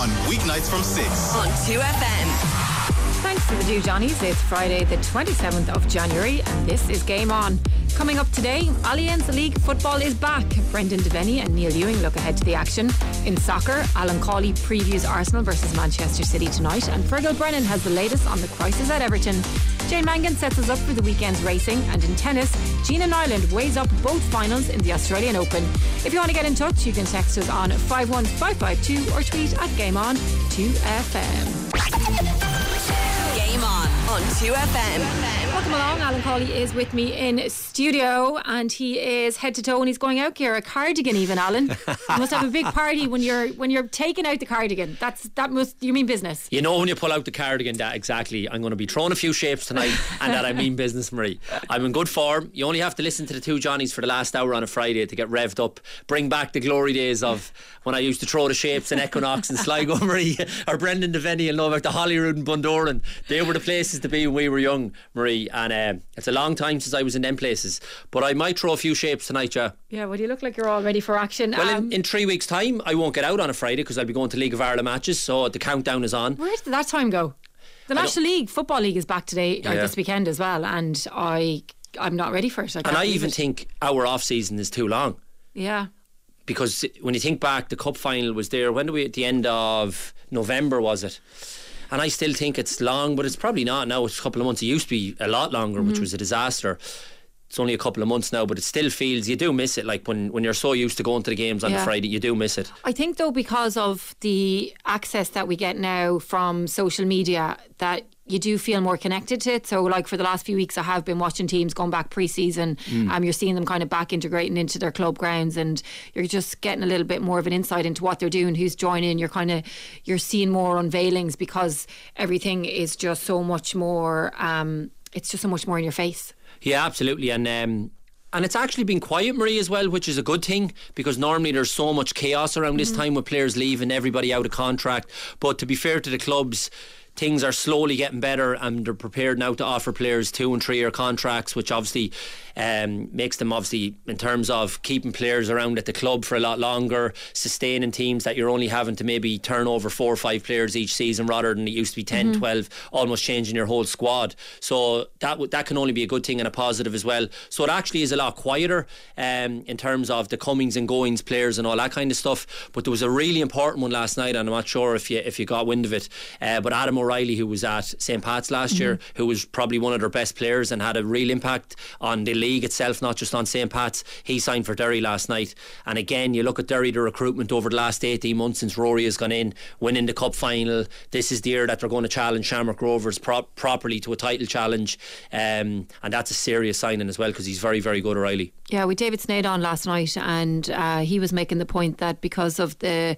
on weeknights from 6 on 2FM. Thanks to the Dew Johnnies. It's Friday the 27th of January and this is Game On. Coming up today, Allianz League football is back. Brendan Devenny and Neil Ewing look ahead to the action. In soccer, Alan Cawley previews Arsenal versus Manchester City tonight, and Fergal Brennan has the latest on the crisis at Everton. Jane Mangan sets us up for the weekend's racing, and in tennis, Keenan Ireland weighs up both finals in the Australian Open. If you want to get in touch, you can text us on 51552 or tweet at GameOn 2FM. On 2FM. Welcome along. Alan Cawley is with me in studio and he is head to toe and he's going out gear, a cardigan even, Alan. You must have a big party when you're taking out the cardigan. You mean business. You know when you pull out the cardigan, that exactly. I'm going to be throwing a few shapes tonight and that I mean business, Marie. I'm in good form. You only have to listen to the Two Johnnies for the last hour on a Friday to get revved up. Bring back the glory days of when I used to throw the shapes in Equinox and Sligo, Marie, or Brendan Devenny and know about the Holyrood and Bundoran. They were the places to be when we were young, Marie, and it's a long time since I was in them places, but I might throw a few shapes tonight, yeah. Yeah, well, you look like you're all ready for action. Well, in 3 weeks time I won't get out on a Friday because I'll be going to League of Ireland matches, so the countdown is on. Where did that time go? The National League Football League is back today, or this weekend as well, and I'm not ready for it. I think our off season is too long. Yeah, because when you think back, the cup final was there, when do we, at the end of November was it? And I still think it's long, but it's probably not now. It's a couple of months. It used to be a lot longer, which was a disaster. It's only a couple of months now, but it still feels, you do miss it. Like when you're so used to going to the games on a Friday, you do miss it. I think though, because of the access that we get now from social media, that you do feel more connected to it. So like for the last few weeks I have been watching teams going back pre-season. You're seeing them kind of back integrating into their club grounds, and you're just getting a little bit more of an insight into what they're doing, who's joining. You're seeing more unveilings because everything is just so much more it's just so much more in your face. Yeah, absolutely. And it's actually been quiet, Marie, as well, which is a good thing, because normally there's so much chaos around this time with players leaving, everybody out of contract. But to be fair to the clubs, things are slowly getting better and they're prepared now to offer players 2 and 3 year contracts, which obviously makes them, obviously in terms of keeping players around at the club for a lot longer, sustaining teams that you're only having to maybe turn over 4 or 5 players each season rather than it used to be 10, 12, almost changing your whole squad. So that can only be a good thing and a positive as well. So it actually is a lot quieter in terms of the comings and goings, players and all that kind of stuff. But there was a really important one last night and I'm not sure if you got wind of it, but Adam O'Reilly, who was at St Pat's last year, who was probably one of their best players and had a real impact on the league itself, not just on St Pat's. He signed for Derry last night, and again you look at Derry, the recruitment over the last 18 months since Rory has gone in, winning the cup final. This is the year that they're going to challenge Shamrock Rovers properly to a title challenge, and that's a serious signing as well, because he's very, very good, O'Reilly. Yeah, with David Snead on last night, and he was making the point that because of the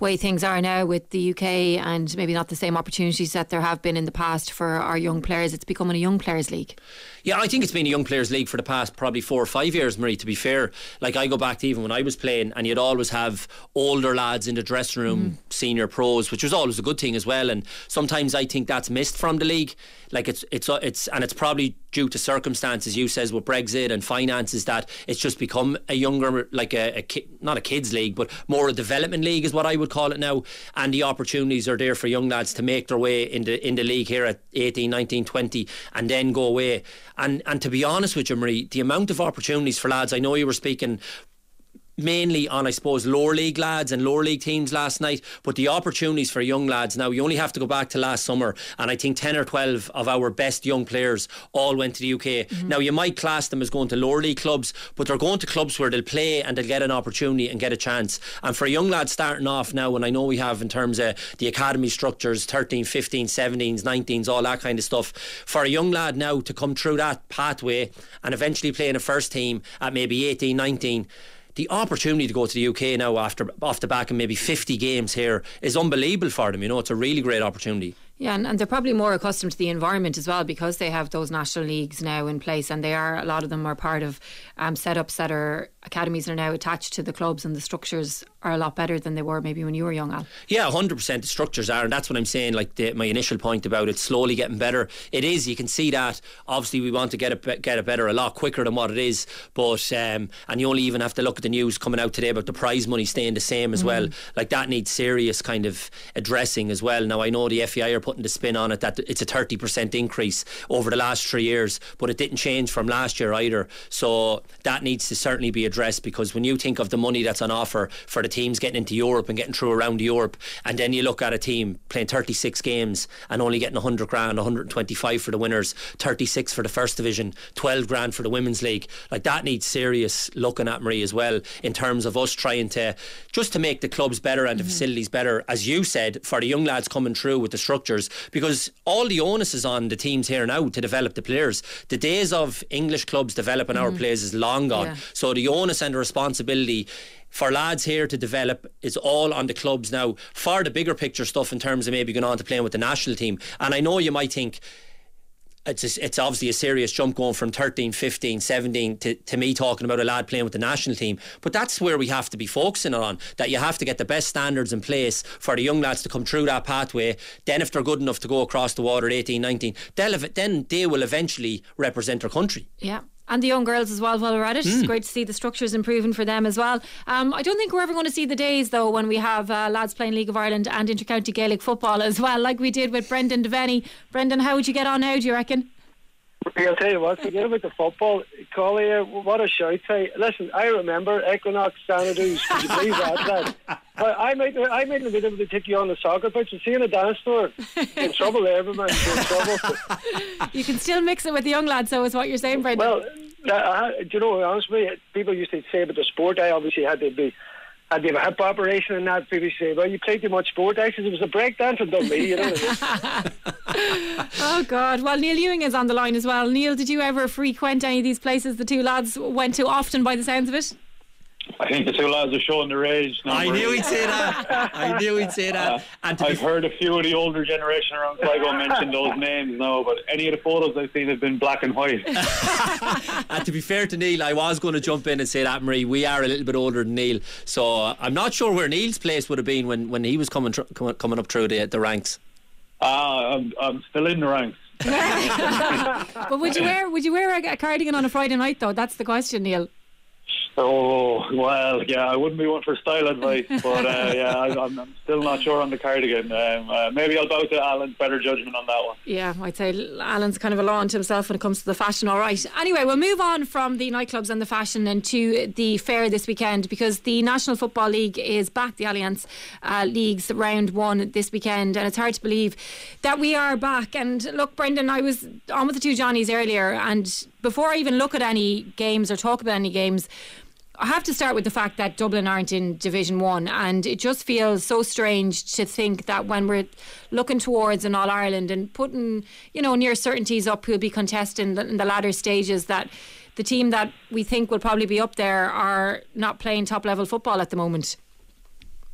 way things are now with the UK and maybe not the same opportunities that there have been in the past for our young players, it's becoming a young players league. Yeah, I think it's been a young players league for the past probably 4 or 5 years, Marie, to be fair. Like I go back to even when I was playing, and you'd always have older lads in the dressing room, senior pros, which was always a good thing as well. And sometimes I think that's missed from the league. Like it's probably due to circumstances, you says, with Brexit and finances, that it's just become a younger, like not a kids league, but more a development league is what I would call it now. And the opportunities are there for young lads to make their way in the league here at 18, 19, 20 and then go away. And to be honest with you, Marie, the amount of opportunities for lads, I know you were speaking mainly on, I suppose, lower league lads and lower league teams last night, but the opportunities for young lads now, you only have to go back to last summer, and I think 10 or 12 of our best young players all went to the UK. Now you might class them as going to lower league clubs, but they're going to clubs where they'll play and they'll get an opportunity and get a chance. And for a young lad starting off now, and I know we have in terms of the academy structures, 13, 15, 17s, 19s, all that kind of stuff, for a young lad now to come through that pathway and eventually play in a first team at maybe 18, 19, the opportunity to go to the UK now after off the back of maybe 50 games here is unbelievable for them. You know, it's a really great opportunity. Yeah, and they're probably more accustomed to the environment as well, because they have those national leagues now in place, and they are, a lot of them are part of setups that are, academies that are now attached to the clubs, and the structures are a lot better than they were maybe when you were young, Al. Yeah, 100% the structures are, and that's what I'm saying, like my initial point about it slowly getting better. It is, you can see that. Obviously we want to get it better a lot quicker than what it is, but and you only even have to look at the news coming out today about the prize money staying the same as well. Like, that needs serious kind of addressing as well. Now I know the FAI are putting the spin on it that it's a 30% increase over the last 3 years, but it didn't change from last year either, so that needs to certainly be addressed, because when you think of the money that's on offer for the teams getting into Europe and getting through around Europe, and then you look at a team playing 36 games and only getting 100 grand, 125 for the winners, 36 for the first division, 12 grand for the women's league, like, that needs serious looking at, Marie, as well, in terms of us trying to just to make the clubs better and the facilities better, as you said, for the young lads coming through with the structure, because all the onus is on the teams here now to develop the players. The days of English clubs developing our players is long gone. Yeah. So the onus and the responsibility for lads here to develop is all on the clubs now, for the bigger picture stuff in terms of maybe going on to playing with the national team. And I know you might think it's obviously a serious jump going from 13, 15, 17 to me talking about a lad playing with the national team, but that's where we have to be focusing on, that you have to get the best standards in place for the young lads to come through that pathway. Then if they're good enough to go across the water at 18, 19, then they will eventually represent their country. Yeah. And the young girls as well, while we're at it. It's great to see the structures improving for them as well. I don't think we're ever going to see the days, though, when we have lads playing League of Ireland and inter-county Gaelic football as well, like we did with Brendan Devenny. Brendan, how would you get on now, do you reckon? I'll tell you what, forget about the football. Cawley, what a shout. Hey, listen, I remember Equinox, Sanadoos. Could you believe that, lad? I might have been able to take you on the soccer pitch and see you in a dance floor. In trouble there, everyone. In trouble. You can still mix it with the young lads, so is what you're saying, Brendan. Well, do you know, honestly, people used to say about the sport, I obviously had to have a hip operation and that. People say, well, you play too much sport. Actually, it was a breakdance and done me, you know. Oh, God. Well, Neil Ewing is on the line as well. Neil, did you ever frequent any of these places the two lads went to often, by the sounds of it? I think the two lads are showing their age. I knew he'd say that. And I've heard a few of the older generation around Sligo mention those names now, but any of the photos I've seen have been black and white. And to be fair to Neil, I was going to jump in and say that, Marie, we are a little bit older than Neil, so I'm not sure where Neil's place would have been when he was coming up through the ranks. I'm still in the ranks. But would you wear a cardigan on a Friday night, though? That's the question, Neil. Oh, well, yeah, I wouldn't be one for style advice, but yeah, I'm still not sure on the cardigan. Maybe I'll bow to Alan's better judgment on that one. Yeah, I'd say Alan's kind of a law unto himself when it comes to the fashion. All right, anyway, we'll move on from the nightclubs and the fashion and to the fair this weekend, because the National Football League is back, the Allianz League's round one this weekend, and it's hard to believe that we are back. And look, Brendan, I was on with the two Johnnies earlier, and before I even look at any games or talk about any games, I have to start with the fact that Dublin aren't in Division One, and it just feels so strange to think that when we're looking towards an All-Ireland and putting, you know, near certainties up who'll be contesting in the latter stages, that the team that we think will probably be up there are not playing top-level football at the moment.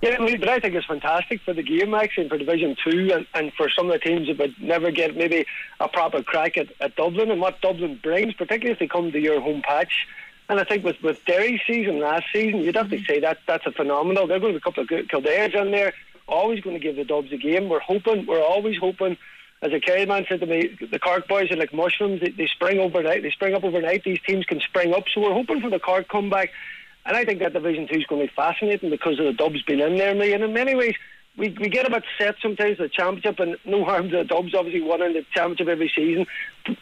Yeah, but I think it's fantastic for the game, actually, and for Division Two, and for some of the teams that would never get maybe a proper crack at Dublin, and what Dublin brings, particularly if they come to your home patch. And I think with Derry's season last season, you'd have to say that's a phenomenal. There are going to be a couple of good Kildares on there, always going to give the Dubs a game. We're always hoping, as a Kerry man said to me, the Cork boys are like mushrooms, they spring up overnight, these teams can spring up. So we're hoping for the Cork comeback. And I think that Division 2 is going to be fascinating because of the Dubs being in there. And in many ways, we get a bit set sometimes in the Championship, and no harm to the Dubs, obviously winning the Championship every season.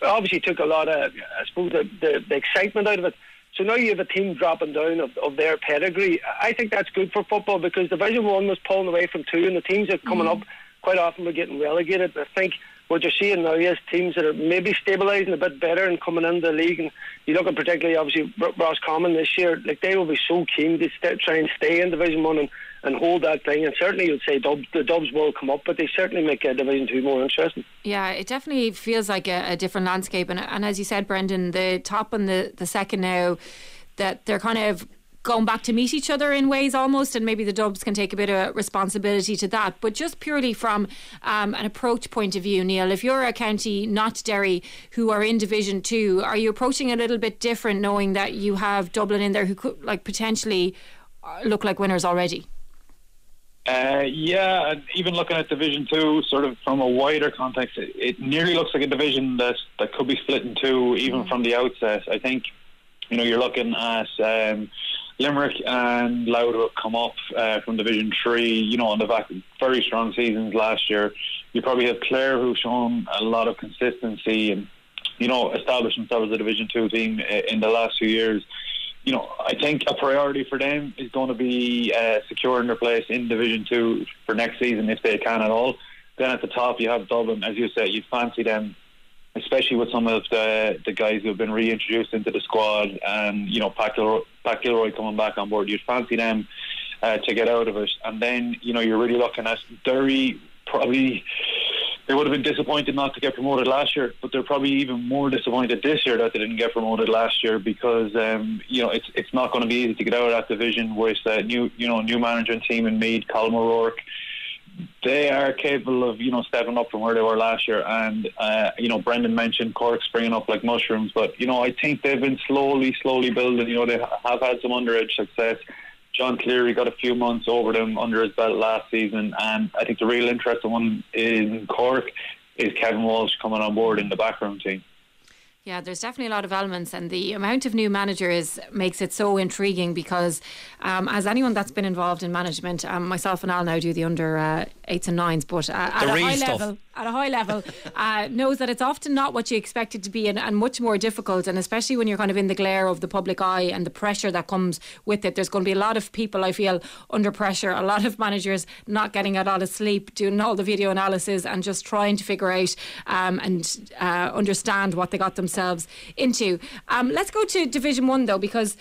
Obviously took a lot of, I suppose, the excitement out of it. So now you have a team dropping down of their pedigree. I think that's good for football, because Division 1 was pulling away from 2, and the teams that are coming up quite often were getting relegated. I think what you're seeing now is teams that are maybe stabilising a bit better and coming into the league. And you look at particularly, obviously, Roscommon this year, like they will be so keen to try and stay in Division 1 and hold that thing. And certainly you'd say the Dubs will come up, but they certainly make Division 2 more interesting. Yeah, it definitely feels like a different landscape, and as you said, Brendan, the top and the second now, that they're kind of going back to meet each other in ways almost, and maybe the Dubs can take a bit of responsibility to that. But just purely from an approach point of view, Neil, if you're a county, not Derry, who are in Division 2, are you approaching a little bit different, knowing that you have Dublin in there who could like potentially look like winners already? Yeah, even looking at Division 2 sort of from a wider context, it nearly looks like a division that could be split in two even from the outset. I think, you know, you're looking at Limerick and Louth have come up from Division 3, you know, on the back of very strong seasons last year. You probably have Clare, who've shown a lot of consistency and, you know, established themselves as a Division 2 team in the last few years. You know, I think a priority for them is going to be securing their place in Division 2 for next season, if they can at all. Then at the top, you have Dublin. As you said, you fancy them, especially with some of the guys who have been reintroduced into the squad, and, you know, Pat Gilroy coming back on board. You'd fancy them to get out of it. And then, you know, you're really looking at Derry. Probably they would have been disappointed not to get promoted last year, but they're probably even more disappointed this year that they didn't get promoted last year, because you know, it's not going to be easy to get out of that division with new management team in Meath, Colm O'Rourke. They are capable of, you know, stepping up from where they were last year, and you know, Brendan mentioned Cork springing up like mushrooms, but you know, I think they've been slowly building. You know, they have had some underage success. John Cleary got a few months over them under his belt last season, and I think the real interesting one in Cork is Kevin Walsh coming on board in the backroom team. Yeah, there's definitely a lot of elements, and the amount of new managers makes it so intriguing, because as anyone that's been involved in management, myself and Al now do the under 8s and 9s, but at a high level knows that it's often not what you expect it to be, and much more difficult, and especially when you're kind of in the glare of the public eye and the pressure that comes with it. There's going to be a lot of people, I feel, under pressure, a lot of managers not getting a lot of sleep, doing all the video analysis and just trying to figure out and understand what they got themselves into. Let's go to Division 1 though, because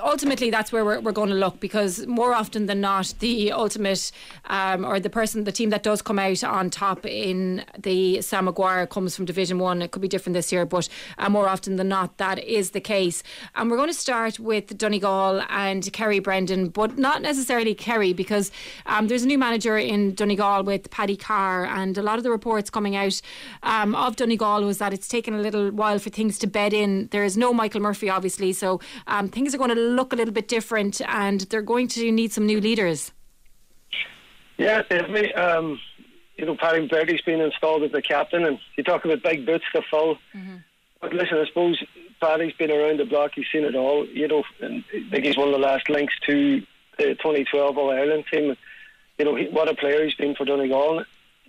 ultimately that's where we're going to look, because more often than not the ultimate or the team that does come out on top in the Sam Maguire comes from Division 1. It could be different this year, but more often than not that is the case. And we're going to start with Donegal and Kerry, Brendan, but not necessarily Kerry, because there's a new manager in Donegal with Paddy Carr, and a lot of the reports coming out of Donegal was that it's taken a little while for things to bed in. There is no Michael Murphy obviously, so things are going to look a little bit different, and they're going to need some new leaders. Yeah, definitely. You know, Paddy Bertie's been installed as the captain, and you talk about big boots to fill. Mm-hmm. But listen, I suppose Paddy's been around the block, he's seen it all, you know, and I think he's one of the last links to the 2012 All-Ireland team. And, you know, what a player he's been for Donegal.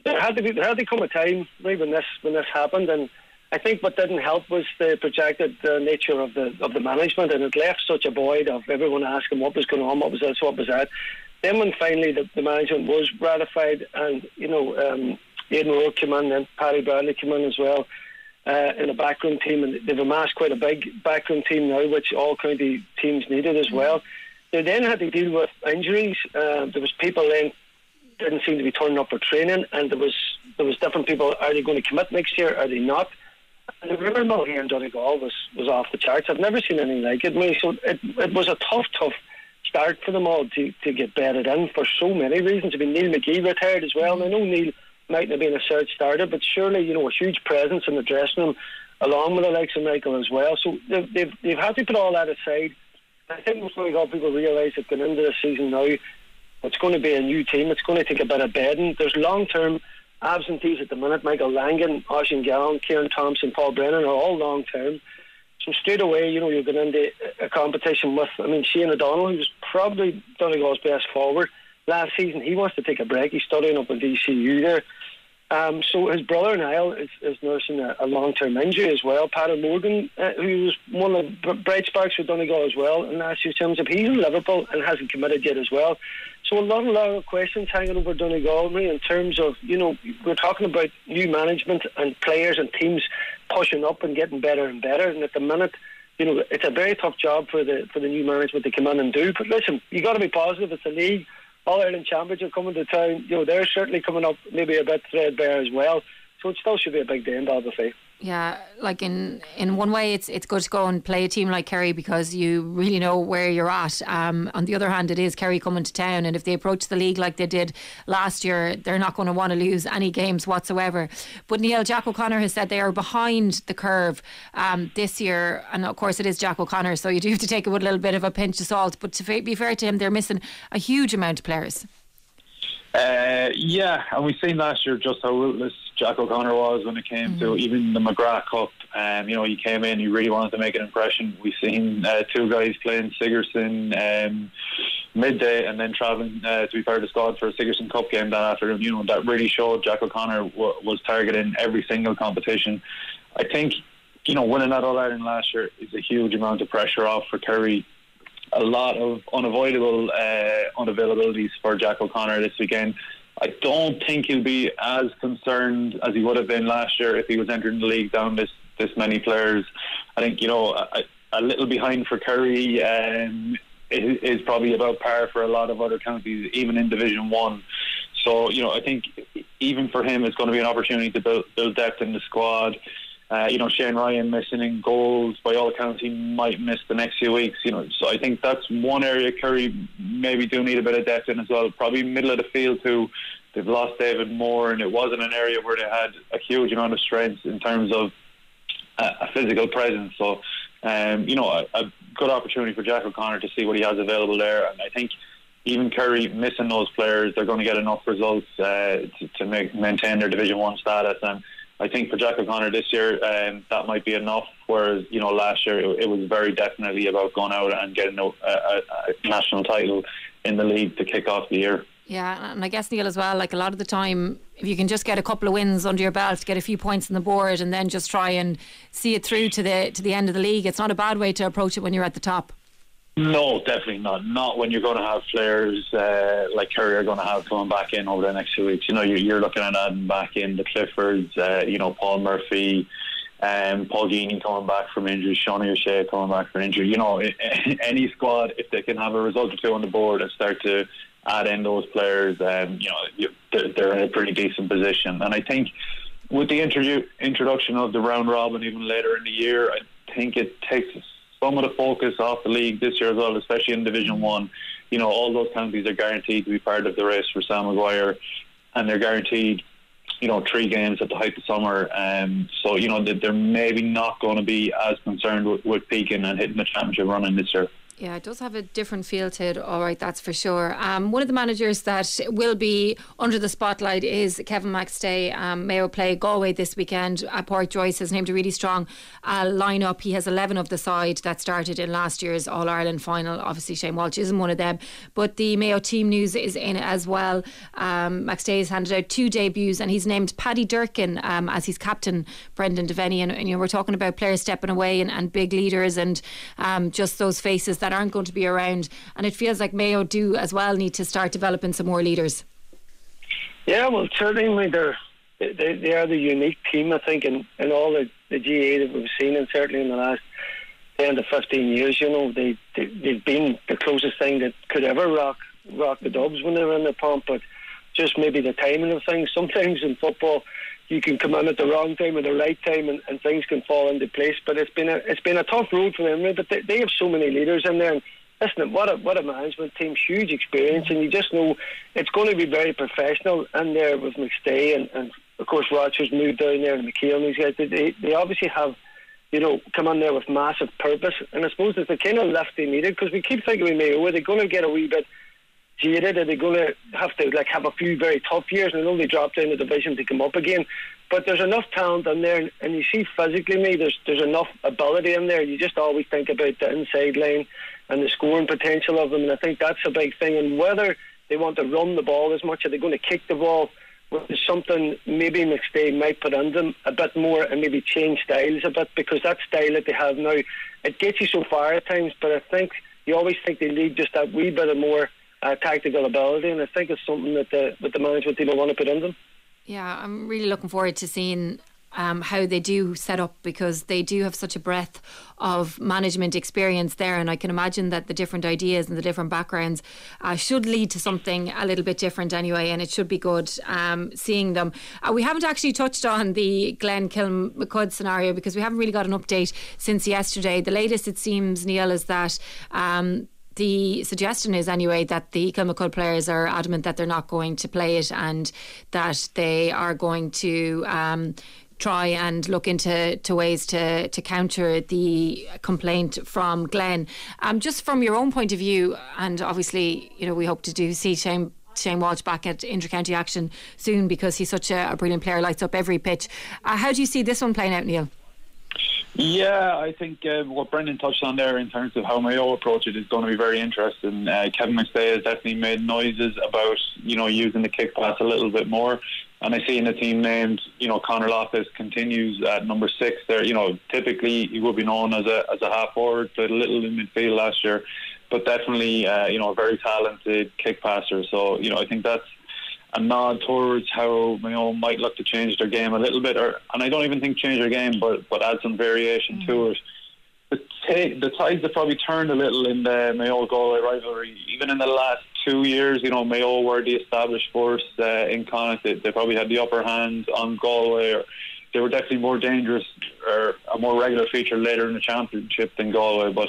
There had to come a time, right, when this happened, and I think what didn't help was the projected nature of the management, and it left such a void of everyone asking what was going on, what was this, what was that. Then when finally the management was ratified, and you know, Aidan Rourke came in, then Paddy Bradley came in as well in a backroom team, and they've amassed quite a big backroom team now, which all county teams needed as well. They then had to deal with injuries. There was people then didn't seem to be turning up for training, and there was different people. Are they going to commit next year? Are they not? And the river mill here in Donegal was off the charts. I've never seen anything like it. So it was a tough start for them all to get bedded in for so many reasons. I mean, Neil McGee retired as well. And I know Neil mightn't have been a third starter, but surely, you know, a huge presence in the dressing room, along with the likes of Michael as well. So they've had to put all that aside. I think most Donegal people realise that going into the season now, it's going to be a new team. It's going to take a bit of bedding. There's long-term absentees at the minute. Michael Langan, Oisin Gallon, Kieran Thompson, Paul Brennan are all long term. So straight away, you know, you're going into a competition with, I mean, Shane O'Donnell, who's probably Donegal's best forward last season. He wants to take a break. He's studying up in DCU there. So his brother Niall is nursing a long-term injury as well. Paddy Morgan, who was one of the bright sparks with Donegal as well in last year's championship, he's in Liverpool and hasn't committed yet as well. So a lot of questions hanging over Donegal in terms of, you know, we're talking about new management and players and teams pushing up and getting better and better. And at the minute, you know, it's a very tough job for the new management to come in and do. But listen, you got to be positive. It's a league. All-Ireland Championship coming to town, you know, they're certainly coming up maybe a bit threadbare as well. So it still should be a big day in Ballyfermot. Yeah, like in one way it's good to go and play a team like Kerry because you really know where you're at. On the other hand, it is Kerry coming to town, and if they approach the league like they did last year, they're not going to want to lose any games whatsoever. But Neil, Jack O'Connor has said they are behind the curve this year, and of course it is Jack O'Connor, so you do have to take it with a little bit of a pinch of salt. But to be fair to him, they're missing a huge amount of players. Yeah, and we've seen last year just how ruthless Jack O'Connor was when it came to even the McGrath Cup. You know, he came in, he really wanted to make an impression. We've seen two guys playing Sigerson midday and then travelling to be part of the squad for a Sigerson Cup game that afternoon. You know, that really showed Jack O'Connor was targeting every single competition. I think, you know, winning that All Ireland last year is a huge amount of pressure off for Kerry. A lot of unavoidable unavailabilities for Jack O'Connor this weekend. I don't think he'll be as concerned as he would have been last year if he was entering the league down this many players. I think, you know, a little behind for Kerry is probably about par for a lot of other counties, even in Division One. So, you know, I think even for him, it's going to be an opportunity to build depth in the squad. You know, Shane Ryan missing in goals, by all accounts he might miss the next few weeks, you know, so I think that's one area Kerry maybe do need a bit of depth in as well. Probably middle of the field too. They've lost David Moore, and it wasn't an area where they had a huge amount of strength in terms of a physical presence. So you know, a good opportunity for Jack O'Connor to see what he has available there, and I think even Kerry missing those players, they're going to get enough results to maintain their Division 1 status, and I think for Jack O'Connor this year, that might be enough, whereas, you know, last year it was very definitely about going out and getting a national title in the league to kick off the year. Yeah, and I guess, Neil, as well, like a lot of the time, if you can just get a couple of wins under your belt, get a few points on the board, and then just try and see it through to the end of the league, it's not a bad way to approach it when you're at the top. No, definitely not. Not when you're going to have players like Kerry are going to have coming back in over the next few weeks. You know, you're looking at adding back in the Cliffords, you know, Paul Murphy, Paul Gini coming back from injury, Sean O'Shea coming back from injury. You know, any squad, if they can have a result or two on the board and start to add in those players, you know, they're in a pretty decent position. And I think with the introduction of the round robin even later in the year, I think it takes some of the focus off the league this year as well, especially in Division 1. You know, all those counties are guaranteed to be part of the race for Sam Maguire, and they're guaranteed, you know, 3 games at the height of summer. So, you know, they're maybe not going to be as concerned with peaking and hitting the championship running this year. Yeah, it does have a different feel to it, all right, that's for sure. One of the managers that will be under the spotlight is Kevin McStay. Mayo play Galway this weekend at Portjoyce. Has named a really strong line-up. He has 11 of the side that started in last year's All-Ireland final. Obviously, Shane Walsh isn't one of them, but the Mayo team news is in as well. McStay has handed out 2 debuts, and he's named Paddy Durkin as his captain, Brendan Devenny. And you know, we're talking about players stepping away and big leaders and just those faces that aren't going to be around, and it feels like Mayo do as well need to start developing some more leaders. Yeah, well, certainly they are the unique team, I think, in all the GAA that we've seen, and certainly in the last 10 to 15 years, you know, they've been the closest thing that could ever rock the Dubs when they were in the pomp, but just maybe the timing of things. Sometimes in football you can come in at the wrong time or the right time, and things can fall into place. But it's been a tough road for them. But they have so many leaders in there. And listen, what a management team, huge experience, and you just know it's going to be very professional in there with McStay, and of course Roger's moved down there and McKeel and these guys. They obviously have, you know, come in there with massive purpose, and I suppose it's the kind of lift they needed, because we keep thinking we may, oh, they're going to get a wee bit jaded, are they going to have to have a few very tough years? And I know they dropped down the division to come up again, but there's enough talent in there, and you see physically, me, there's enough ability in there. You just always think about the inside line and the scoring potential of them, and I think that's a big thing. And whether they want to run the ball as much, are they going to kick the ball, which is something maybe McStay might put in them a bit more, and maybe change styles a bit, because that style that they have now, it gets you so far at times, but I think you always think they need just that wee bit of more tactical ability, and I think it's something that the management team will want to put in them. Yeah, I'm really looking forward to seeing how they do set up, because they do have such a breadth of management experience there, and I can imagine that the different ideas and the different backgrounds should lead to something a little bit different anyway, and it should be good seeing them. We haven't actually touched on the Glen Kilmacud scenario because we haven't really got an update since yesterday. The latest, it seems, Neil, is that the suggestion is anyway that the Kilmacud players are adamant that they're not going to play it, and that they are going to try and look into ways to counter the complaint from Glen. Just from your own point of view, and obviously, you know, we hope to see Shane Walsh back at inter-county action soon, because he's such a brilliant player, lights up every pitch. How do you see this one playing out, Neil? Yeah, I think what Brendan touched on there in terms of how Mayo approach it is going to be very interesting. Kevin McStay has definitely made noises about, you know, using the kick pass a little bit more. And I see in the team named, you know, Conor Loftus continues at number 6 there. You know, typically he would be known as a half forward, played a little in midfield last year, but definitely, you know, a very talented kick passer. So, you know, I think that's a nod towards how Mayo might look to change their game a little bit, and I don't even think change their game, but add some variation to it. The tides have probably turned a little in the Mayo-Galway rivalry. Even in the last 2 years, you know, Mayo were the established force in Connacht. They probably had the upper hand on Galway. Or they were definitely more dangerous or a more regular feature later in the championship than Galway. But,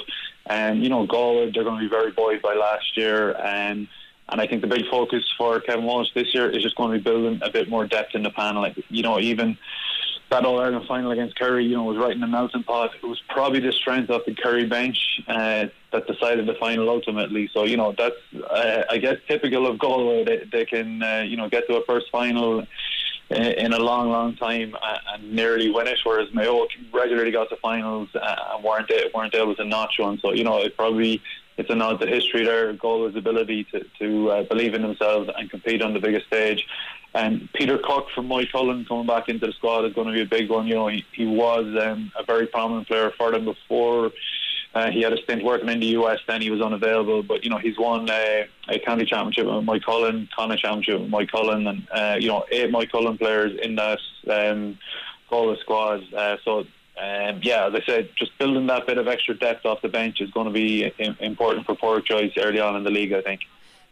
you know, Galway, they're going to be very buoyed by last year. And I think the big focus for Kevin Walsh this year is just going to be building a bit more depth in the panel. Like, you know, even that All-Ireland final against Kerry, you know, was right in the melting pot. It was probably the strength of the Kerry bench that decided the final ultimately. So, you know, that's, I guess, typical of Galway. They can, you know, get to a first final in a long, long time and nearly win it, whereas Mayo regularly got to finals and weren't able to notch one. So, you know, it's a nod to history there, Galway's ability to believe in themselves and compete on the biggest stage. And Peter Cook from Moycullen coming back into the squad is going to be a big one. You know, he was a very prominent player for them before. He had a stint working in the US, then he was unavailable. But, you know, he's won a county championship with Moycullen, Connacht championship with Moycullen, and, you know, 8 Moycullen players in that Galway squad. Yeah, as I said, just building that bit of extra depth off the bench is going to be important for Pádraig Joyce early on in the league, I think.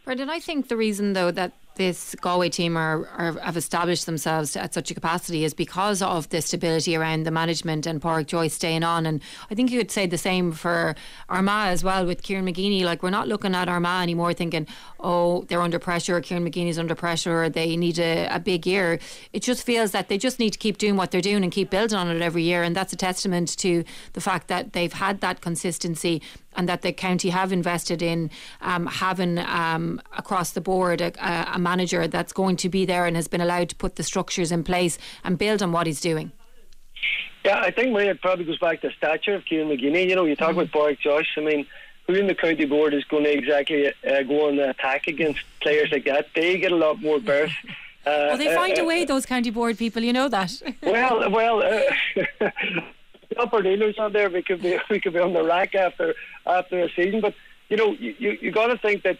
Brendan, I think the reason, though, that this Galway team have established themselves at such a capacity is because of the stability around the management and Pádraig Joyce staying on. And I think you could say the same for Armagh as well with Kieran McGeaney. Like, we're not looking at Armagh anymore thinking, oh, they're under pressure, or Kieran McGeaney's under pressure, or they need a big year. It just feels that they just need to keep doing what they're doing and keep building on it every year. And that's a testament to the fact that they've had that consistency and that the county have invested in having across the board a manager that's going to be there and has been allowed to put the structures in place and build on what he's doing. Yeah, I think it probably goes back to the stature of Kieran McGeaney. You know, you talk about Pádraig Joyce. I mean, who in the county board is going to exactly go on the attack against players like that? They get a lot more berth. Well, they find a way, those county board people, you know that. Well, upper dealers on there, we could be on the rack after a season. But you know, you got to think that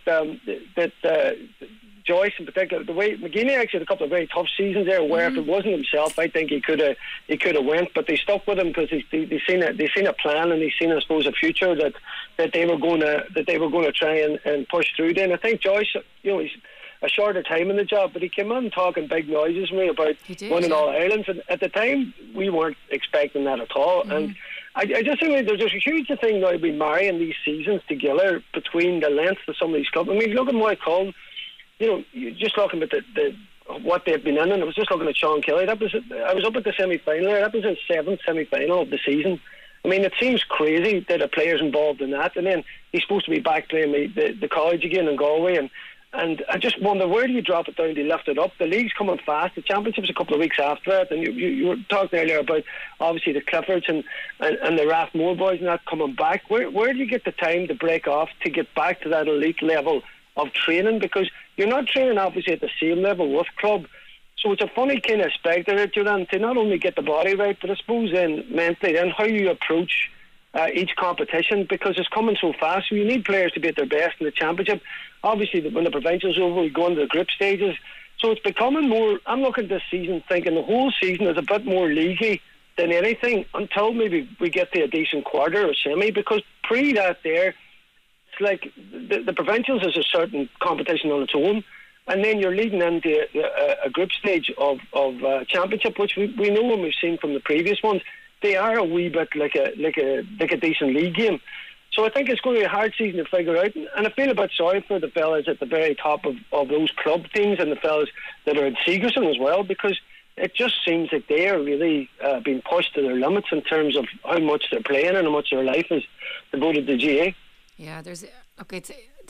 Joyce in particular, the way McGeaney actually had a couple of very tough seasons there, where if it wasn't himself, I think he could have went. But they stuck with him because they seen a plan, and they seen, I suppose, a future that they were going to try and push through. Then I think Joyce, you know, he's a shorter time in the job, but he came on talking big noises with me about winning All Ireland, and at the time we weren't expecting that at all. And I just think there's a huge thing now we marrying these seasons together between the length of some of these clubs. I mean, look at Moycullen, you know, you're just talking about what they've been in, and I was just looking at Sean Kelly. I was up at the semi-final there. That was his 7th semi-final of the season. I mean, it seems crazy that a player's involved in that, and then he's supposed to be back playing the college again in Galway. And I just wonder, where do you drop it down? Do you lift it up? The league's coming fast. The championship's a couple of weeks after that. And you were talking earlier about, obviously, the Cliffords and the Rathmore boys and that coming back. Where do you get the time to break off to get back to that elite level of training? Because you're not training, obviously, at the same level with club. So it's a funny kind of spectator to not only get the body right, but I suppose then mentally, then how you approach each competition, because it's coming so fast. So you need players to be at their best in the championship. Obviously, when the provincial's over, we go into the group stages. So it's becoming more, I'm looking at this season thinking the whole season is a bit more leaguey than anything, until maybe we get to a decent quarter or semi, because pre that there, it's like the provincials is a certain competition on its own, and then you're leading into a group stage of championship, which we know and we've seen from the previous ones. They are a wee bit like a decent league game. So I think it's going to be a hard season to figure out, and I feel a bit sorry for the fellas at the very top of those club teams and the fellas that are in Sigerson as well, because it just seems that they are really being pushed to their limits in terms of how much they're playing and how much their life is devoted to GA. Yeah, there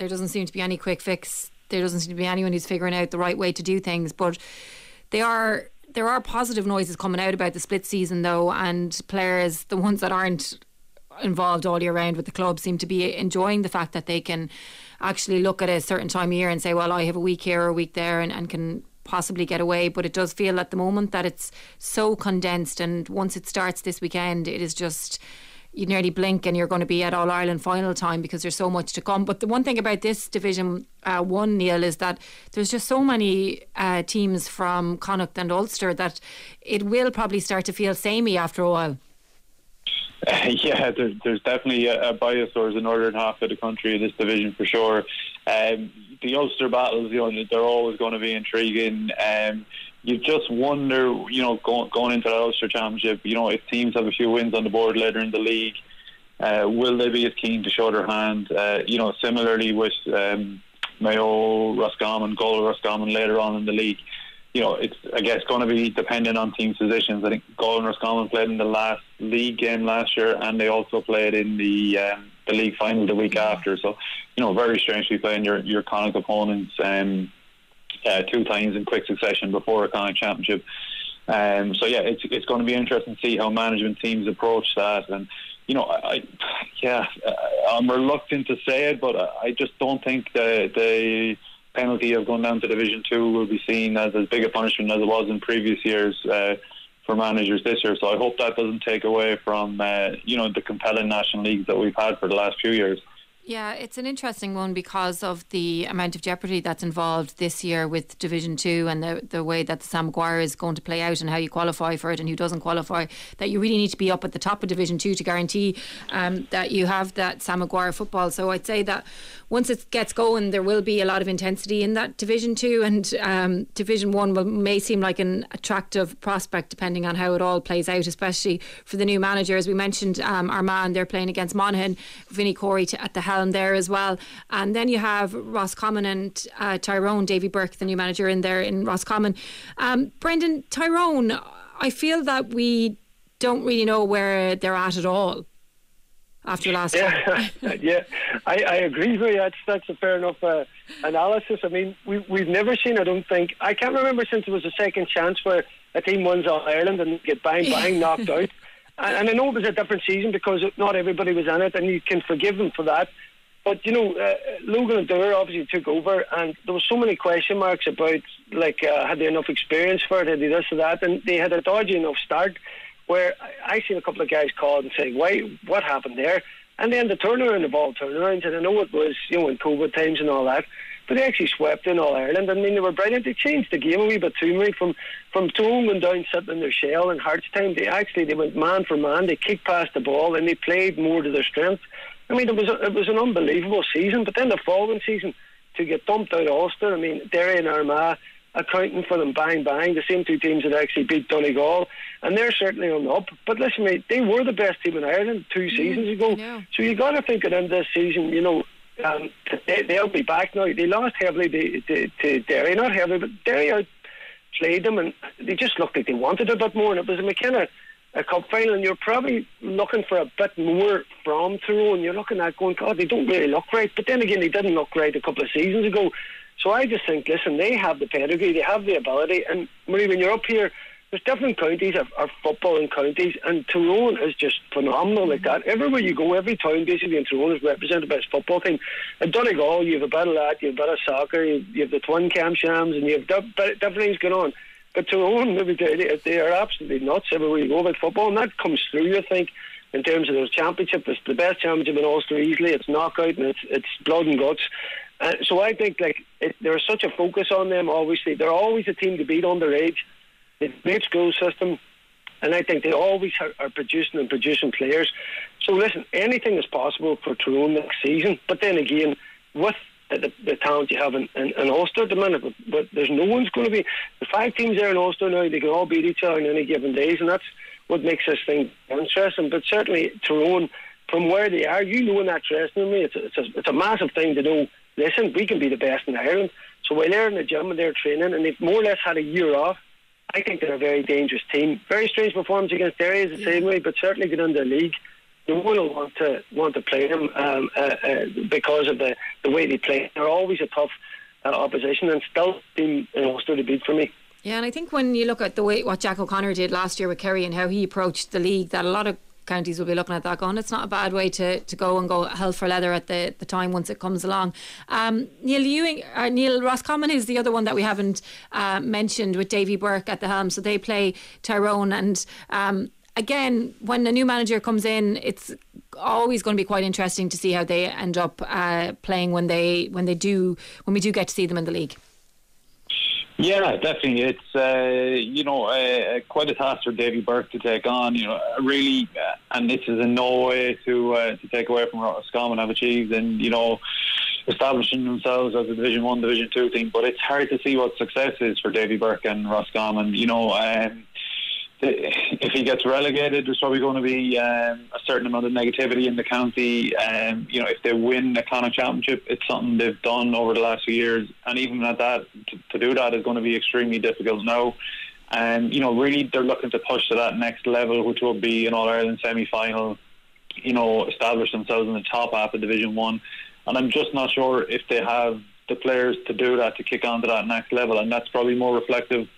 doesn't seem to be any quick fix. There doesn't seem to be anyone who's figuring out the right way to do things, but there are positive noises coming out about the split season though, and players, the ones that aren't involved all year round with the club, seem to be enjoying the fact that they can actually look at a certain time of year and say, well, I have a week here or a week there, and can possibly get away. But it does feel at the moment that it's so condensed, and once it starts this weekend, it is just, you nearly blink and you're going to be at All-Ireland final time, because there's so much to come. But the one thing about this Division One, Neil, is that there's just so many teams from Connacht and Ulster that it will probably start to feel samey after a while. Yeah, there's definitely a bias towards the northern half of the country in this division for sure. The Ulster battles, you know, they're always going to be intriguing. You just wonder, you know, going into the Ulster Championship, you know, if teams have a few wins on the board later in the league, will they be as keen to show their hand? You know, similarly with Mayo, Roscommon, Galway, Roscommon later on in the league. You know, it's, I guess, going to be dependent on team positions. I think Galway and Roscommon played in the last league game last year, and they also played in the league final the week after. So, you know, very strangely playing your Connacht opponents two times in quick succession before a Connacht championship. So yeah, it's going to be interesting to see how management teams approach that. And you know, I'm reluctant to say it, but I just don't think that the penalty of going down to Division Two will be seen as as big a punishment as it was in previous years for managers this year. So I hope that doesn't take away from you know, the compelling National Leagues that we've had for the last few years. Yeah, it's an interesting one because of the amount of jeopardy that's involved this year with Division Two, and the way that the Sam Maguire is going to play out, and how you qualify for it and who doesn't qualify, that you really need to be up at the top of Division Two to guarantee that you have that Sam Maguire football. So I'd say that once it gets going, there will be a lot of intensity in that Division Two, and Division One may seem like an attractive prospect depending on how it all plays out, especially for the new manager. As we mentioned, Armagh, they're playing against Monaghan, Vinnie Corey at the helm there as well. And then you have Roscommon and Tyrone, Davy Burke, the new manager in there in Roscommon. Brendan, Tyrone, I feel that we don't really know where they're at all after last time. Yeah, I agree with you. That's a fair enough analysis. I mean, we've never seen, I don't think, I can't remember since it was a second chance where a team wins All-Ireland and get bang knocked out. And I know it was a different season because not everybody was in it, and you can forgive them for that. But, you know, Logan and Dewar obviously took over, and there were so many question marks about, like, had they enough experience for it, had they this or that, and they had a dodgy enough start where I seen a couple of guys call and say, why, what happened there? And then the turnaround of all turnarounds, and I know it was, you know, in COVID times and all that, but they actually swept in All-Ireland. I mean, they were brilliant. They changed the game a wee bit too much from Tyrone and down sitting in their shell in Hearts time. They went man for man. They kicked past the ball and they played more to their strength. I mean, it was an unbelievable season. But then the following season, to get dumped out of Ulster, I mean, Derry and Armagh accounting for them bang, the same two teams that actually beat Donegal, and they're certainly on the up. But listen, mate, they were the best team in Ireland 2 seasons ago. Yeah. So you got to think at the end of this season, you know, they'll be back now. They lost heavily to Derry, not heavily, but Derry outplayed them, and they just looked like they wanted a bit more. And it was a McKenna a cup final, and you're probably looking for a bit more from Tyrone. You're looking at going, God, they don't really look right. But then again, they didn't look right a couple of seasons ago. So I just think, listen, they have the pedigree, they have the ability, and Marie, when you're up here, there's different counties are footballing counties, and Tyrone is just phenomenal like that. Everywhere you go, every town basically in Tyrone is represented by its football team. In Donegal, you have a bit of that, you have a bit of soccer, you have the twin cam shams, and you have different things going on. But Tyrone, they are absolutely nuts everywhere you go about football, and that comes through, I think, in terms of their championship. It's the best championship in Ulster easily. It's knockout and it's blood and guts. So I think there's such a focus on them. Obviously, they're always a team to beat underage. It's a great school system, and I think they always are producing players. So listen, anything is possible for Tyrone next season. But then again, with the talent you have in Ulster at the minute, but there's no one's going to be. The five teams there in Ulster now, they can all beat each other on any given days, and that's what makes this thing interesting. But certainly Tyrone, from where they are, you know, in that dressing room, it's a massive thing to know. Listen, we can be the best in Ireland. So while they're in the gym and they're training, and they've more or less had a year off, I think they're a very dangerous team. Very strange performance against Derry is the same way, but certainly get into the league. No one will want to play them because of the way they play. They're always a tough opposition, and still team in Ulster to beat for me. Yeah, and I think when you look at the way what Jack O'Connor did last year with Kerry and how he approached the league, that a lot of counties will be looking at that going, it's not a bad way to go and go hell for leather at the time once it comes along. Neil Roscommon is the other one that we haven't mentioned, with Davy Burke at the helm. So they play Tyrone, and again, when a new manager comes in, it's always going to be quite interesting to see how they end up playing when we do get to see them in the league. Yeah, definitely. It's quite a task for Davy Burke to take on. You know, really, and this is in no way to take away from what Roscommon have achieved, and you know, establishing themselves as a Division One, Division Two team. But it's hard to see what success is for Davy Burke and Roscommon. You know, if he gets relegated, there's probably going to be a certain amount of negativity in the county. You know, if they win the Connacht Championship, it's something they've done over the last few years, and even at that, to do that is going to be extremely difficult now. And you know, really, they're looking to push to that next level, which will be an All-Ireland semi-final. You know, establish themselves in the top half of Division One, and I'm just not sure if they have the players to do that, to kick on to that next level, and that's probably more reflective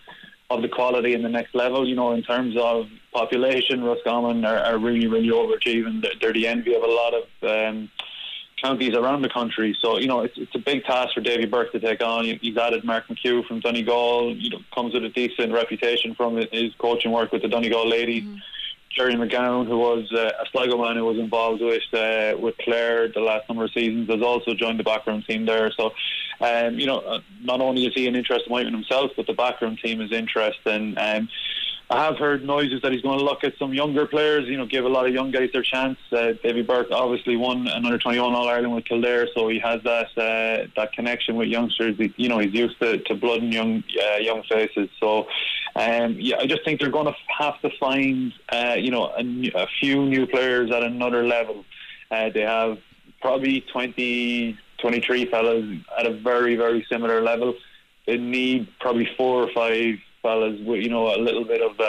of the quality in the next level. You know, in terms of population, Roscommon are really, really overachieving. They're the envy of a lot of counties around the country. So, you know, it's a big task for Davy Burke to take on. He's added Mark McHugh from Donegal, you know, comes with a decent reputation from his coaching work with the Donegal ladies. Mm-hmm. Jerry McGowan, who was a Sligo man who was involved with Clare the last number of seasons, has also joined the backroom team there. So, you know, not only is he an interest in Whiteman himself, but the backroom team is interested. I have heard noises that he's going to look at some younger players, you know, give a lot of young guys their chance. Davy Burke obviously won an Under-21 All-Ireland with Kildare, so he has that connection with youngsters. You know, he's used to blood and young faces. So, I just think they're going to have to find, a few new players at another level. They have probably 20, 23 fellas at a very, very similar level. They need probably 4 or 5 fellas with, you know, a little bit of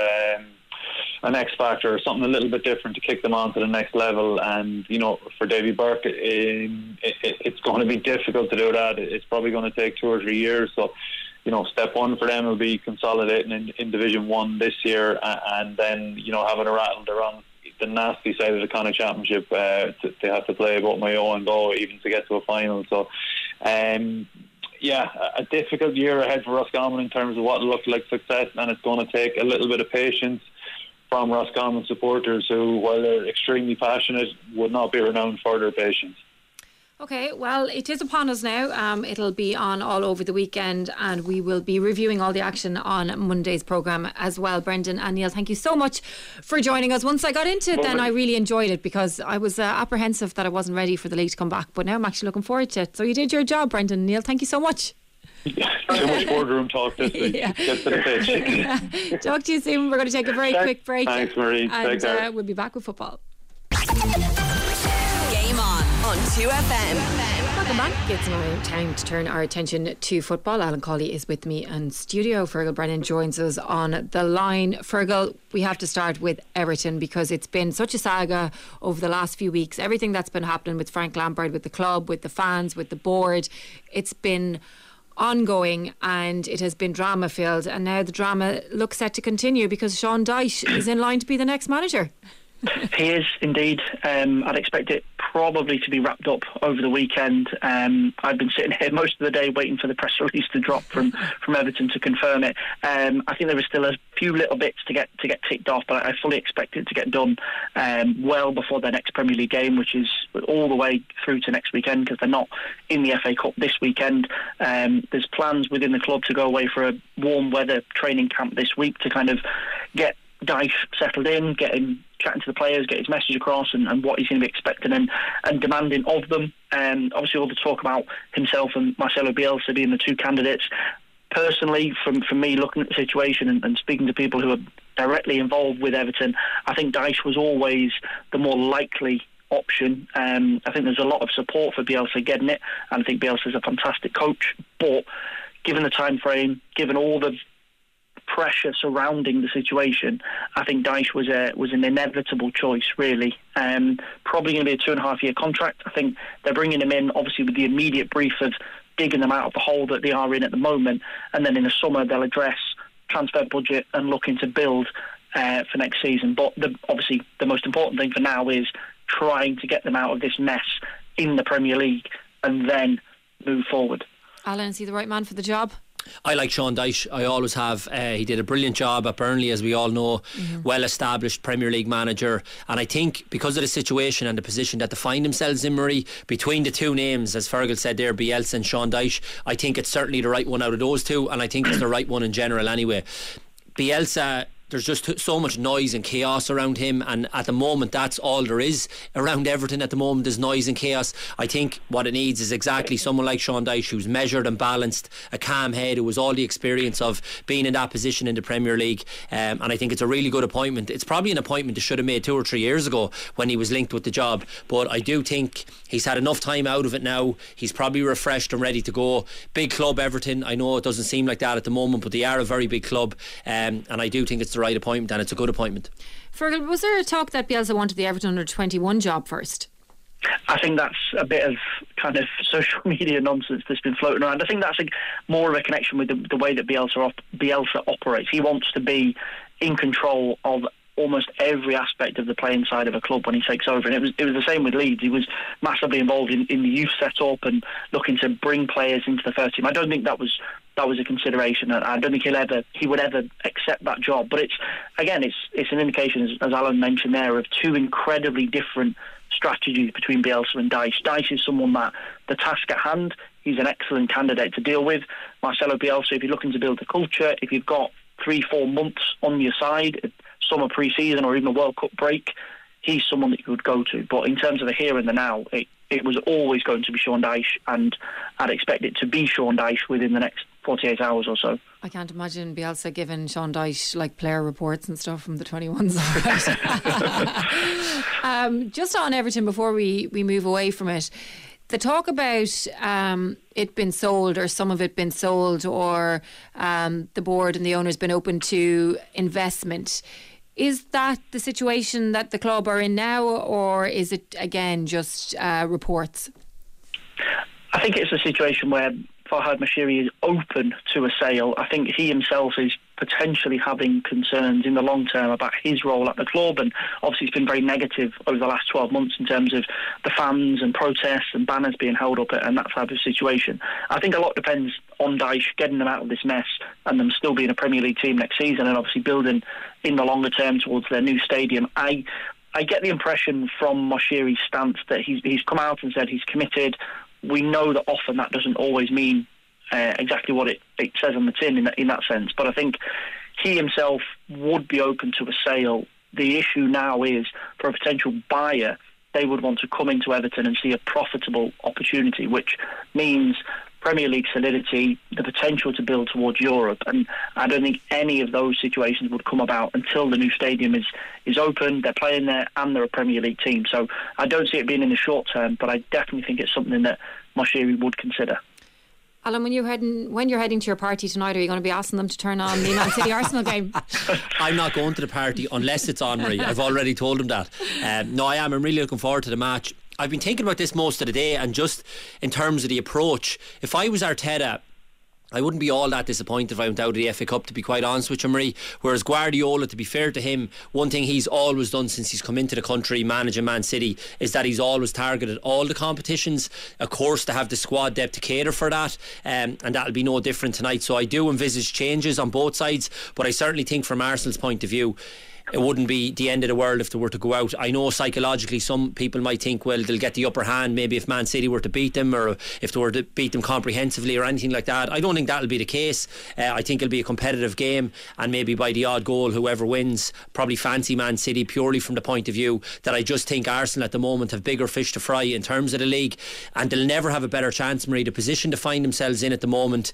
an X factor or something a little bit different to kick them on to the next level. And you know, for Davy Burke, it's going to be difficult to do that. It's probably going to take 2 or 3 years. So, you know, step one for them will be consolidating in Division One this year, and then, you know, having a rattle around the nasty side of the Connacht Championship. They have to play about Mayo and Galway even to get to a final. So, yeah, a difficult year ahead for Roscommon in terms of what looked like success, and it's going to take a little bit of patience from Roscommon supporters who, while they're extremely passionate, would not be renowned for their patience. Okay, well, it is upon us now. It'll be on all over the weekend, and we will be reviewing all the action on Monday's programme as well. Brendan and Neil, thank you so much for joining us. Once I got into it, then I really enjoyed it, because I was apprehensive that I wasn't ready for the league to come back, but now I'm actually looking forward to it. So you did your job, Brendan and Neil. Thank you so much. Yeah, too much boardroom talk this week. Yeah. Get to the pitch. Talk to you soon. We're going to take a very quick break. Thanks, Marie. And we'll be back with football. On 2FM. Welcome back. It's now time to turn our attention to football. Alan Cawley is with me in studio. Fergal Brennan joins us on the line. Fergal, we have to start with Everton, because it's been such a saga over the last few weeks. Everything that's been happening with Frank Lampard, with the club, with the fans, with the board, it's been ongoing, and it has been drama filled, and now the drama looks set to continue because Sean Dyche is in line to be the next manager. He is indeed. I'd expect it probably to be wrapped up over the weekend. I've been sitting here most of the day waiting for the press release to drop from Everton to confirm it. I think there are still a few little bits to get ticked off, but I fully expect it to get done well before their next Premier League game, which is all the way through to next weekend, because they're not in the FA Cup this weekend. There's plans within the club to go away for a warm weather training camp this week to kind of get Dyche settled in, get him chatting to the players, get his message across and what he's going to be expecting and demanding of them. Obviously all the talk about himself and Marcelo Bielsa being the two candidates. Personally, from me looking at the situation and speaking to people who are directly involved with Everton, I think Dyche was always the more likely option. I think there's a lot of support for Bielsa getting it, and I think Bielsa's a fantastic coach, but given the time frame, given all the pressure surrounding the situation, I think Dyche was an inevitable choice, really. Probably going to be a 2.5 year contract. I think they're bringing him in, obviously, with the immediate brief of digging them out of the hole that they are in at the moment, and then in the summer they'll address transfer budget and looking to build for next season. But obviously the most important thing for now is trying to get them out of this mess in the Premier League and then move forward. Alan, is he the right man for the job? I like Sean Dyche. I always have. He did a brilliant job at Burnley, as we all know. Mm-hmm. Well established Premier League manager, and I think because of the situation and the position that they find themselves in, Murray, between the two names, as Fergal said there, Bielsa and Sean Dyche, I think it's certainly the right one out of those two, and I think it's the right one in general anyway. Bielsa, there's just so much noise and chaos around him, and at the moment that's all there is around Everton at the moment, is noise and chaos. I think what it needs is exactly someone like Sean Dyche, who's measured and balanced, a calm head, who has all the experience of being in that position in the Premier League, and I think it's a really good appointment. It's probably an appointment they should have made 2 or 3 years ago when he was linked with the job, but I do think he's had enough time out of it now. He's probably refreshed and ready to go. Big club Everton, I know it doesn't seem like that at the moment, but they are a very big club, and I do think it's the right appointment, and it's a good appointment. Fergal, was there a talk that Bielsa wanted the Everton under-21 job first? I think that's a bit of kind of social media nonsense that's been floating around. I think that's more of a connection with the way that Bielsa operates. He wants to be in control of almost every aspect of the playing side of a club when he takes over, and it was the same with Leeds. He was massively involved in the youth set-up and looking to bring players into the first team. I don't think that was a consideration. I don't think he would ever accept that job. But it's an indication, as Alan mentioned there, of two incredibly different strategies between Bielsa and Dyche. Dyche is someone that the task at hand, he's an excellent candidate to deal with. Marcelo Bielsa, if you're looking to build a culture, if you've got 3-4 months on your side, summer pre-season or even a World Cup break, he's someone that you would go to. But in terms of the here and the now, it was always going to be Sean Dyche, and I'd expect it to be Sean Dyche within the next 48 hours or so. I can't imagine Bielsa giving Sean Dyche like player reports and stuff from the 21s. Just on Everton before we move away from it, the talk about it been sold, or some of it been sold, or the board and the owner's been open to investment. Is that the situation that the club are in now, or is it again just reports? I think it's a situation where Farhad Moshiri is open to a sale. I think he himself is potentially having concerns in the long term about his role at the club, and obviously it's been very negative over the last 12 months in terms of the fans and protests and banners being held up and that type of situation. I think a lot depends on Dyche getting them out of this mess and them still being a Premier League team next season, and obviously building in the longer term towards their new stadium. I get the impression from Moshiri's stance that he's come out and said he's committed. We know that often that doesn't always mean exactly what it says on the tin in that sense. But I think he himself would be open to a sale. The issue now is, for a potential buyer, they would want to come into Everton and see a profitable opportunity, which means Premier League solidity, the potential to build towards Europe. And I don't think any of those situations would come about until the new stadium is open, they're playing there, and they're a Premier League team. So I don't see it being in the short term, but I definitely think it's something that Moshiri would consider. Alan, when you're heading to your party tonight, are you going to be asking them to turn on the Man City Arsenal game? I'm not going to the party unless it's on, Marie. I've already told them that. No, I am. I'm really looking forward to the match. I've been thinking about this most of the day, and just in terms of the approach, if I was Arteta, I wouldn't be all that disappointed if I went out of the FA Cup, to be quite honest with you, Marie. Whereas Guardiola, to be fair to him, one thing he's always done since he's come into the country managing Man City is that he's always targeted all the competitions, of course, to have the squad depth to cater for that, and that'll be no different tonight. So I do envisage changes on both sides, but I certainly think from Arsenal's point of view, it wouldn't be the end of the world if they were to go out. I know psychologically some people might think, well, they'll get the upper hand maybe if Man City were to beat them, or if they were to beat them comprehensively or anything like that. I don't think that'll be the case. I think it'll be a competitive game, and maybe by the odd goal whoever wins probably fancy Man City, purely from the point of view that I just think Arsenal at the moment have bigger fish to fry in terms of the league, and they'll never have a better chance, Marie. The position to find themselves in at the moment,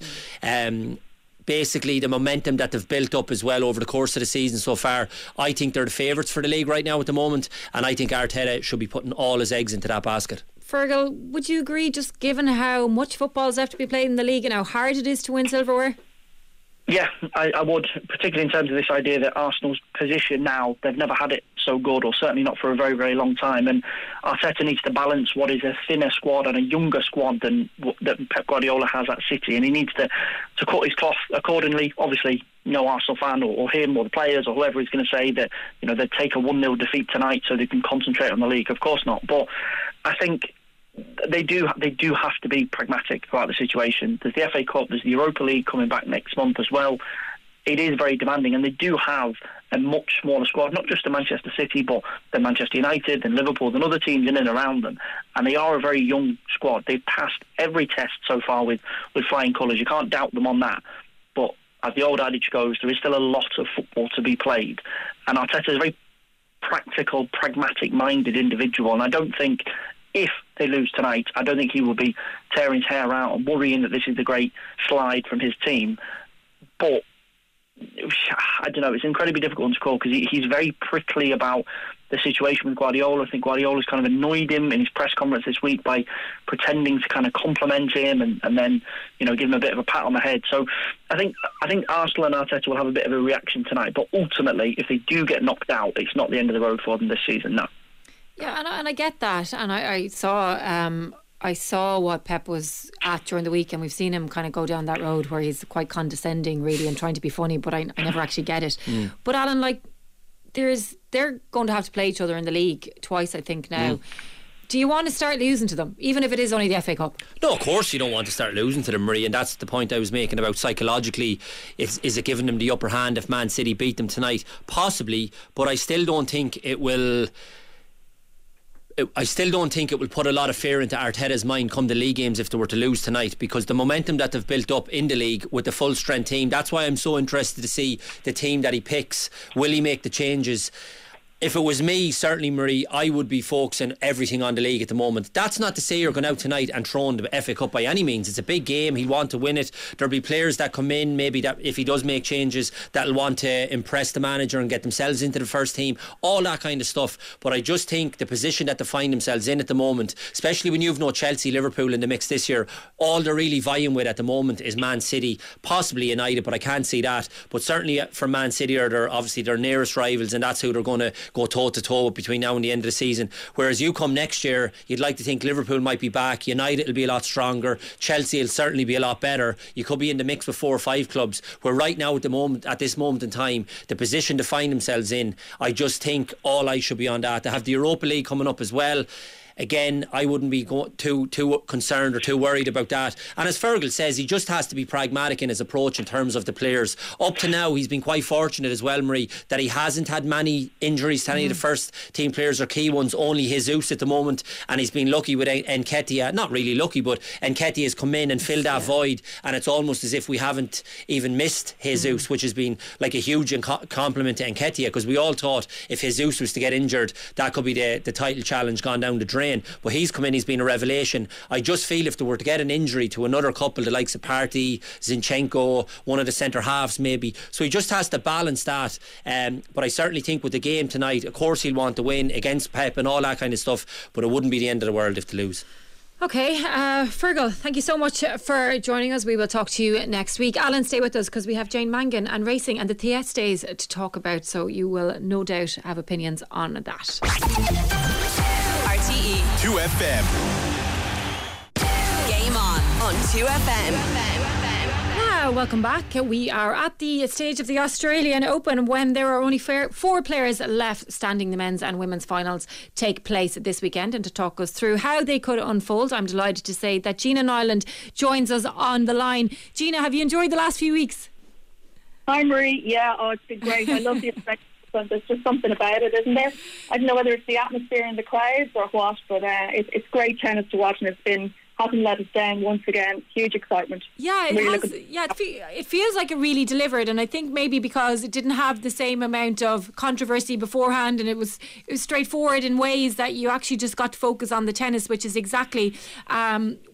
basically the momentum that they've built up as well over the course of the season so far, I think they're the favourites for the league right now at the moment, and I think Arteta should be putting all his eggs into that basket. Fergal, would you agree, just given how much football's left to be played in the league and how hard it is to win silverware? Yeah, I would, particularly in terms of this idea that Arsenal's position now, they've never had it so good, or certainly not for a very, very long time, and Arteta needs to balance what is a thinner squad and a younger squad than that Pep Guardiola has at City, and he needs to cut his cloth accordingly. Obviously, no Arsenal fan or him or the players or whoever is going to say that, you know, they'd take a 1-0 defeat tonight so they can concentrate on the league. Of course not, but I think they do have to be pragmatic about the situation. There's the FA Cup, there's the Europa League coming back next month as well. It is very demanding, and they do have a much smaller squad, not just the Manchester City, but the Manchester United and Liverpool and other teams in and around them, and they are a very young squad. They've passed every test so far with flying colours. You can't doubt them on that, but as the old adage goes, there is still a lot of football to be played, and Arteta is a very practical, pragmatic minded individual, and I don't think, if they lose tonight, I don't think he will be tearing his hair out and worrying that this is the great slide from his team. But I don't know, it's incredibly difficult to call, because he's very prickly about the situation with Guardiola. I think Guardiola's kind of annoyed him in his press conference this week by pretending to kind of compliment him and then, you know, give him a bit of a pat on the head. So I think Arsenal and Arteta will have a bit of a reaction tonight, but ultimately, if they do get knocked out, it's not the end of the road for them this season, no. Yeah, and I get that, and I saw what Pep was at during the week, and we've seen him kind of go down that road where he's quite condescending, really, and trying to be funny, but I never actually get it. Mm. But Alan, like, they're going to have to play each other in the league twice, I think, now. Mm. Do you want to start losing to them, even if it is only the FA Cup? No, of course you don't want to start losing to them, Marie, and that's the point I was making about psychologically. Is it giving them the upper hand if Man City beat them tonight? Possibly, but I still don't think it will put a lot of fear into Arteta's mind come the league games if they were to lose tonight, because the momentum that they've built up in the league with the full strength team, that's why I'm so interested to see the team that he picks. Will he make the changes? If it was me, certainly, Marie, I would be focusing everything on the league at the moment. That's not to say you're going out tonight and throwing the FA Cup by any means. It's a big game. He'll want to win it. There'll be players that come in, maybe, that if he does make changes, that'll want to impress the manager and get themselves into the first team, all that kind of stuff. But I just think the position that they find themselves in at the moment, especially when you've no Chelsea, Liverpool in the mix this year, all they're really vying with at the moment is Man City, possibly United, but I can't see that. But certainly for Man City, are they're obviously their nearest rivals, and that's who they're going to go toe-to-toe between now and the end of the season. Whereas you come next year, you'd like to think Liverpool might be back, United will be a lot stronger, Chelsea will certainly be a lot better. You could be in the mix with 4 or 5 clubs, where right now at this moment in time, the position to find themselves in, I just think all eyes should be on that. They have the Europa League coming up as well. Again, I wouldn't be too concerned or too worried about that. And as Fergal says, he just has to be pragmatic in his approach in terms of the players. Up to now, he's been quite fortunate as well, Marie, that he hasn't had many injuries to any of the first team players or key ones, only Jesus at the moment. And he's been lucky with Nketiah. Not really lucky, but Nketiah has come in and filled that void. And it's almost as if we haven't even missed Jesus, which has been like a huge compliment to Nketiah, because we all thought if Jesus was to get injured, that could be the title challenge gone down the drain. But he's come in, he's been a revelation. I just feel if they were to get an injury to another couple, the likes of Partey, Zinchenko, one of the centre halves maybe, so he just has to balance that, but I certainly think with the game tonight, of course he'll want to win against Pep and all that kind of stuff, but it wouldn't be the end of the world if they lose. OK, Fergal, thank you so much for joining us. We will talk to you next week. Alan, stay with us, because we have Jane Mangan and racing and the TS days to talk about, so you will no doubt have opinions on that. 2FM. Game on 2FM. Hello, welcome back. We are at the stage of the Australian Open when there are only four players left standing. The men's and women's finals take place this weekend, and to talk us through how they could unfold, I'm delighted to say that Keenan Ireland joins us on the line. Gina, have you enjoyed the last few weeks? Hi Marie, yeah, oh, it's been great. I love the expectation. There's just something about it, isn't there? I don't know whether it's the atmosphere in the crowds or what, but it's great tennis to watch, and it's been... hasn't let us down once again. Huge excitement. Yeah, it feels like it really delivered, and I think maybe because it didn't have the same amount of controversy beforehand, and it was straightforward in ways that you actually just got to focus on the tennis, which is exactly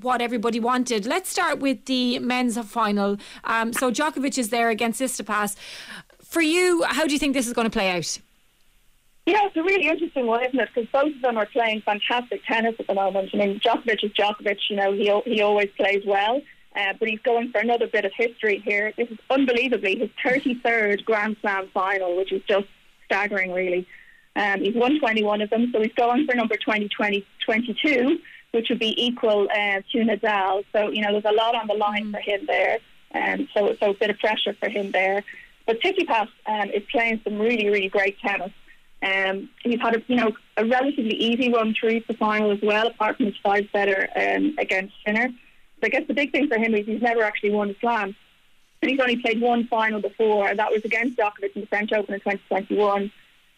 what everybody wanted. Let's start with the men's final. So Djokovic is there against Tsitsipas. For you, how do you think this is going to play out? Yeah, it's a really interesting one, isn't it? Because both of them are playing fantastic tennis at the moment. I mean, Djokovic is Djokovic, you know, he always plays well, but he's going for another bit of history here. This is unbelievably his 33rd Grand Slam final, which is just staggering, really. He's won 21 of them, so he's going for number 22, which would be equal to Nadal. So, you know, there's a lot on the line for him there, so a bit of pressure for him there. But Tsitsipas is playing some really, really great tennis. He's had a relatively easy run through the final as well, apart from his five-setter against Sinner. But I guess the big thing for him is he's never actually won a slam. And he's only played one final before, and that was against Djokovic in the French Open in 2021,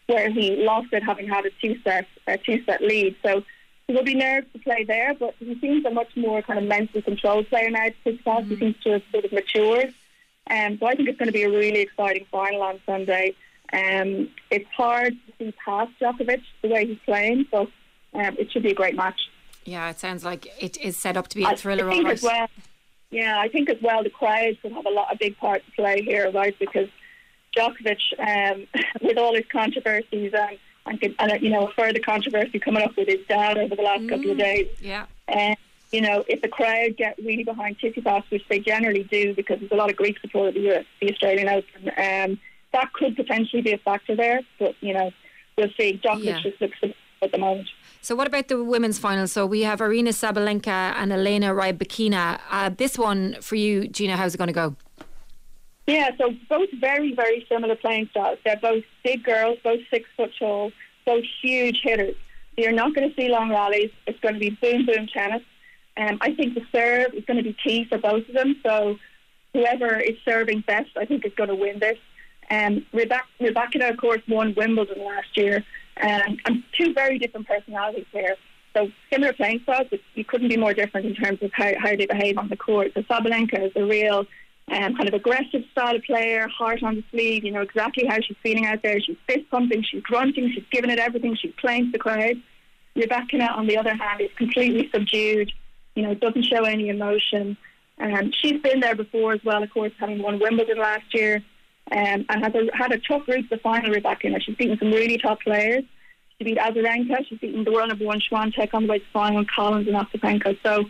where he lost it having had a two-set lead. So there'll be nerves to play there, but he seems a much more kind of mentally controlled player now. He seems to have sort of matured. So I think it's going to be a really exciting final on Sunday. It's hard to see past Djokovic the way he's playing, so it should be a great match. Yeah, it sounds like it is set up to be a thriller. I think as well. Yeah, I think as well the crowd will have a big part to play here, right? Because Djokovic, with all his controversies and you know, further controversy coming up with his dad over the last couple of days. Yeah, you know, if the crowd get really behind Tsitsipas, which they generally do, because there's a lot of Greek support at the Australian Open. That could potentially be a factor there, but, you know, we'll see. Djokovic just looks at the moment. So what about the women's final? So we have Aryna Sabalenka and Elena Rybakina. This one for you, Gina, how's it going to go? Yeah, so both very, very similar playing styles. They're both big girls, both 6 foot tall, both huge hitters. You're not going to see long rallies. It's going to be boom, boom tennis. I think the serve is going to be key for both of them. So whoever is serving best, I think, is going to win this. Rybakina, of course, won Wimbledon last year, and two very different personalities there. So similar playing styles, but you couldn't be more different in terms of how they behave on the court. So Sabalenka is a real kind of aggressive style of player, heart on the sleeve, you know exactly how she's feeling out there. She's fist pumping, she's grunting, she's giving it everything, she's playing to the crowd. Rybakina, on the other hand, is completely subdued, you know, doesn't show any emotion. She's been there before as well, of course, having won Wimbledon last year. And had a tough route to the final, Rybakina. She's beaten some really top players. She beat Azarenka. She's beaten the world number one Swiatek on the way to final, Collins and Ostapenko. So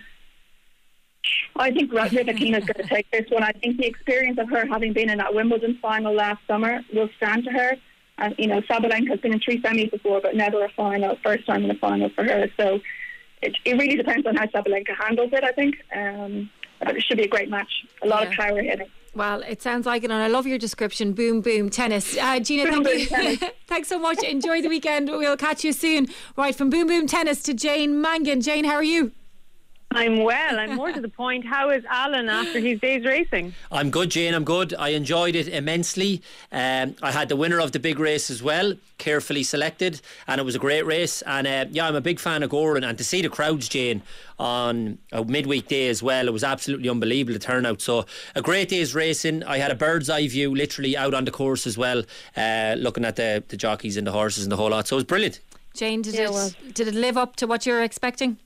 I think Rybakina's going to take this one. I think the experience of her having been in that Wimbledon final last summer will stand to her. And, you know, Sabalenka's been in three semis before, but never a final. First time in a final for her. So it really depends on how Sabalenka handles it, I think. But it should be a great match. A lot of power hitting. Well, it sounds like it, and I love your description. Boom, boom, tennis. Gina, boom, thank you. Boom, tennis. Thanks so much. Enjoy the weekend. We'll catch you soon. Right, from boom, boom, tennis to Jane Mangan. Jane, how are you? I'm well. I'm more to the point. How is Alan after his day's racing? I'm good, Jane. I'm good. I enjoyed it immensely. I had the winner of the big race as well, carefully selected, and it was a great race. And I'm a big fan of Goran, and to see the crowds, Jane, on a midweek day as well, it was absolutely unbelievable, the turnout. So a great day's racing. I had a bird's eye view, literally out on the course as well, looking at the jockeys and the horses and the whole lot. So it was brilliant. Jane, did it live up to what you were expecting?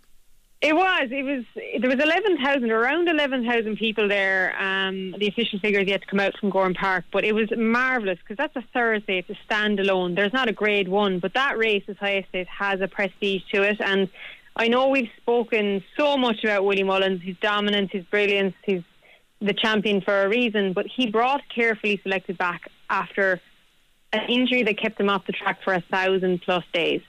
It was. There was around 11,000 people there. The official figures yet to come out from Gorham Park, but it was marvellous because that's a Thursday. It's a standalone. There's not a Grade One, but that race, as I said, has a prestige to it. And I know we've spoken so much about Willie Mullins, his dominance, his brilliance. He's the champion for a reason, but he brought carefully selected back after an injury that kept him off the track for 1,000+ days.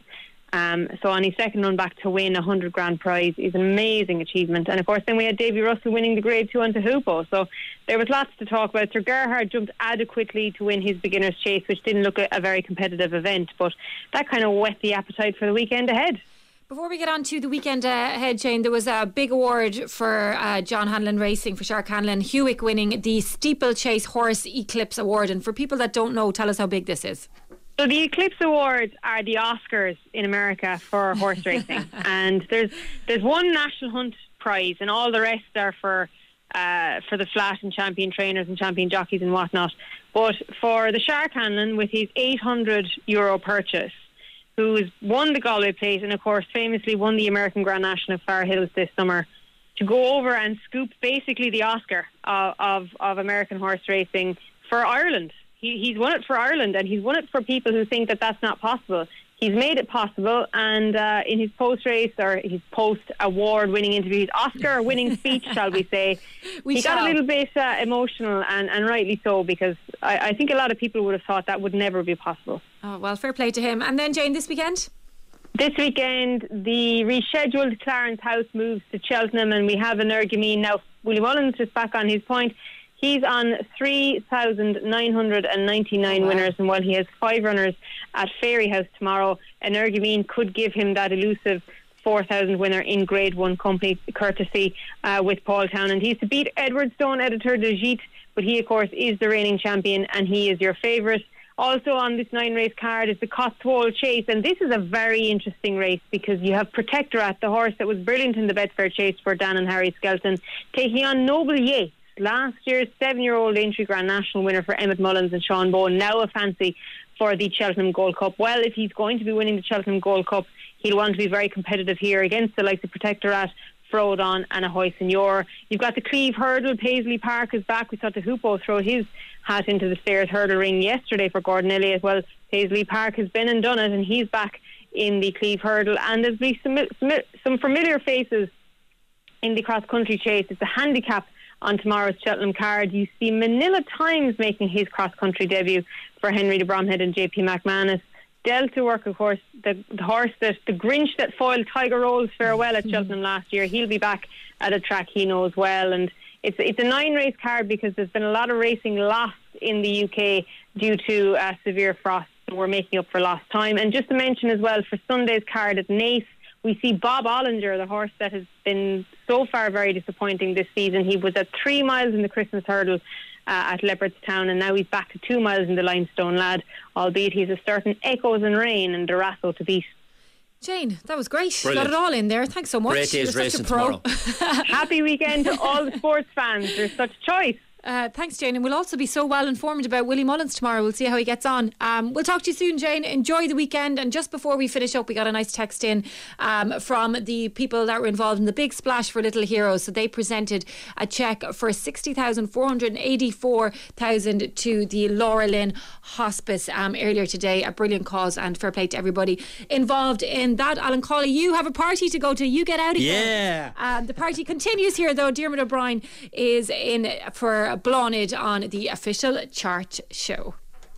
So on his second run back to win $100,000 prize is an amazing achievement. And of course then we had Davy Russell winning the Grade 2 onto Hupo, so there was lots to talk about. Sir Gerhard jumped adequately to win his beginner's chase, which didn't look a very competitive event, but that kind of whet the appetite for the weekend ahead. Before we get on to the weekend ahead, Jane, there was a big award for John Hanlon Racing, for Shark Hanlon, Hewick winning the Steeplechase Horse Eclipse Award. And for people that don't know, tell us how big this is. So the Eclipse Awards are the Oscars in America for horse racing. And there's one National Hunt prize and all the rest are for the flat and champion trainers and champion jockeys and whatnot. But for the Shark Hanlon, with his €800 purchase, who's won the Galway Plate and, of course, famously won the American Grand National at Far Hills this summer, to go over and scoop basically the Oscar of American horse racing for Ireland. He's won it for Ireland, and he's won it for people who think that that's not possible. He's made it possible, and in his post-race, or his post-award-winning interview, his Oscar-winning speech, shall we say, he got a little bit emotional, and rightly so, because I think a lot of people would have thought that would never be possible. Oh, well, fair play to him. And then, Jane, this weekend? This weekend, the rescheduled Clarence House moves to Cheltenham, and we have an Ergamine. Now, Willie Mullins is back on his point. He's on 3,999 winners, and while he has 5 runners at Fairy House tomorrow, an Ergamine could give him that elusive 4,000 winner in Grade 1 company, courtesy with Paul Townend. He's to beat Edwardstown Editor de Gite, but he, of course, is the reigning champion, and he is your favourite. Also on this 9-race card is the Cotswold Chase, and this is a very interesting race because you have Protectorat, the horse that was brilliant in the Betfair Chase for Dan and Harry Skelton, taking on Noble Yates, last year's 7-year-old entry Grand National winner for Emmett Mullins and Sean Bowen, now a fancy for the Cheltenham Gold Cup. Well, if he's going to be winning the Cheltenham Gold Cup, he'll want to be very competitive here against the likes of Protectorat, Frodon and Ahoy Senior. You've got the Cleve Hurdle. Paisley Park is back. We saw Tahupo throw his hat into the Stairs Hurdle ring yesterday for Gordon Elliott. Well, Paisley Park has been and done it, and he's back in the Cleve Hurdle. And there'll be some familiar faces in the cross-country chase. It's a handicap on tomorrow's Cheltenham card. You see Manila Times making his cross-country debut for Henry de Bromhead and J.P. McManus. Delta Work, of course, the horse that the Grinch that foiled Tiger Rolls farewell at Cheltenham last year. He'll be back at a track he knows well. And it's a 9-race card because there's been a lot of racing lost in the UK due to severe frost. So we're making up for lost time. And just to mention as well, for Sunday's card at Naas, we see Bob Ollinger, the horse that has been so far very disappointing this season. He was at 3 miles in the Christmas Hurdle at Leopardstown, and now he's back to 2 miles in the Limestone Lad, albeit he's a certain Echoes and Rain and Durasso to beat. Jane, that was great. Brilliant. Got it all in there. Thanks so much. Great day's racing tomorrow. Happy weekend to all the sports fans. There's such a choice. Thanks, Jane. And we'll also be so well informed about Willie Mullins tomorrow. We'll see how he gets on. We'll talk to you soon, Jane. Enjoy the weekend. And just before we finish up, we got a nice text in from the people that were involved in the Big Splash for Little Heroes. So they presented a cheque for $60,484,000 to the Laura Lynn Hospice earlier today. A brilliant cause, and fair play to everybody involved in that. Alan Cawley, you have a party to go to. You get out again. Yeah. The party continues here, though. Dermot O'Brien is in for Blonid on the official chart show.